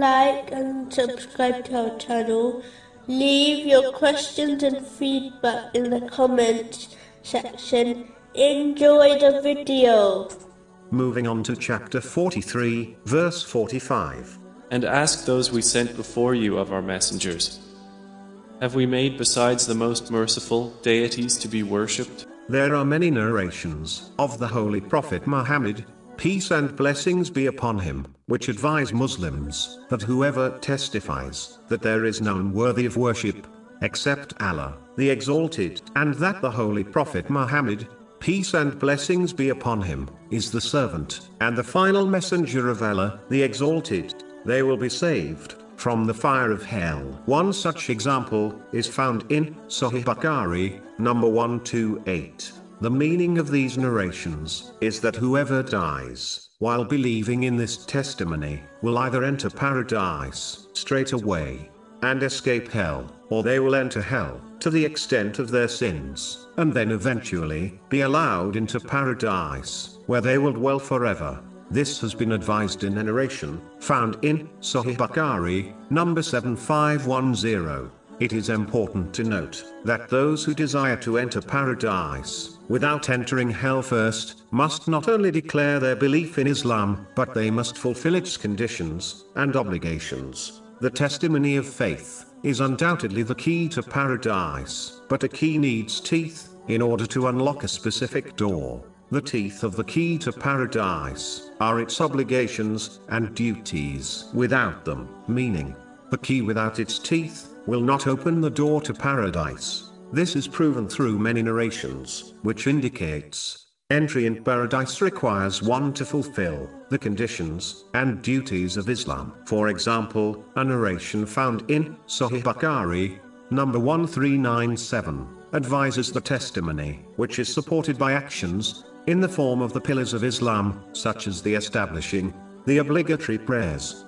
like and subscribe to our channel. Leave your questions and feedback in the comments section. Enjoy the video. Moving on to chapter 43, verse 45. And ask those we sent before you of our messengers. Have we made besides the most merciful deities to be worshipped? There are many narrations of the Holy Prophet Muhammad, peace and blessings be upon him, which advise Muslims that whoever testifies that there is none worthy of worship except Allah, the Exalted, and that the Holy Prophet Muhammad, peace and blessings be upon him, is the servant and the final messenger of Allah, the Exalted, they will be saved from the fire of hell. One such example is found in Sahih Bukhari, number 128. The meaning of these narrations is that whoever dies while believing in this testimony will either enter paradise straight away and escape hell, or they will enter hell to the extent of their sins, and then eventually be allowed into paradise, where they will dwell forever. This has been advised in a narration found in Sahih Bukhari, number 7510. It is important to note that those who desire to enter paradise without entering hell first must not only declare their belief in Islam, but they must fulfill its conditions and obligations. The testimony of faith is undoubtedly the key to paradise, but a key needs teeth in order to unlock a specific door. The teeth of the key to paradise are its obligations and duties. Without them, meaning, the key without its teeth will not open the door to paradise. This is proven through many narrations, which indicates entry in paradise requires one to fulfill the conditions and duties of Islam. For example, a narration found in Sahih Bukhari, number 1397, advises the testimony, which is supported by actions in the form of the pillars of Islam, such as the establishing the obligatory prayers,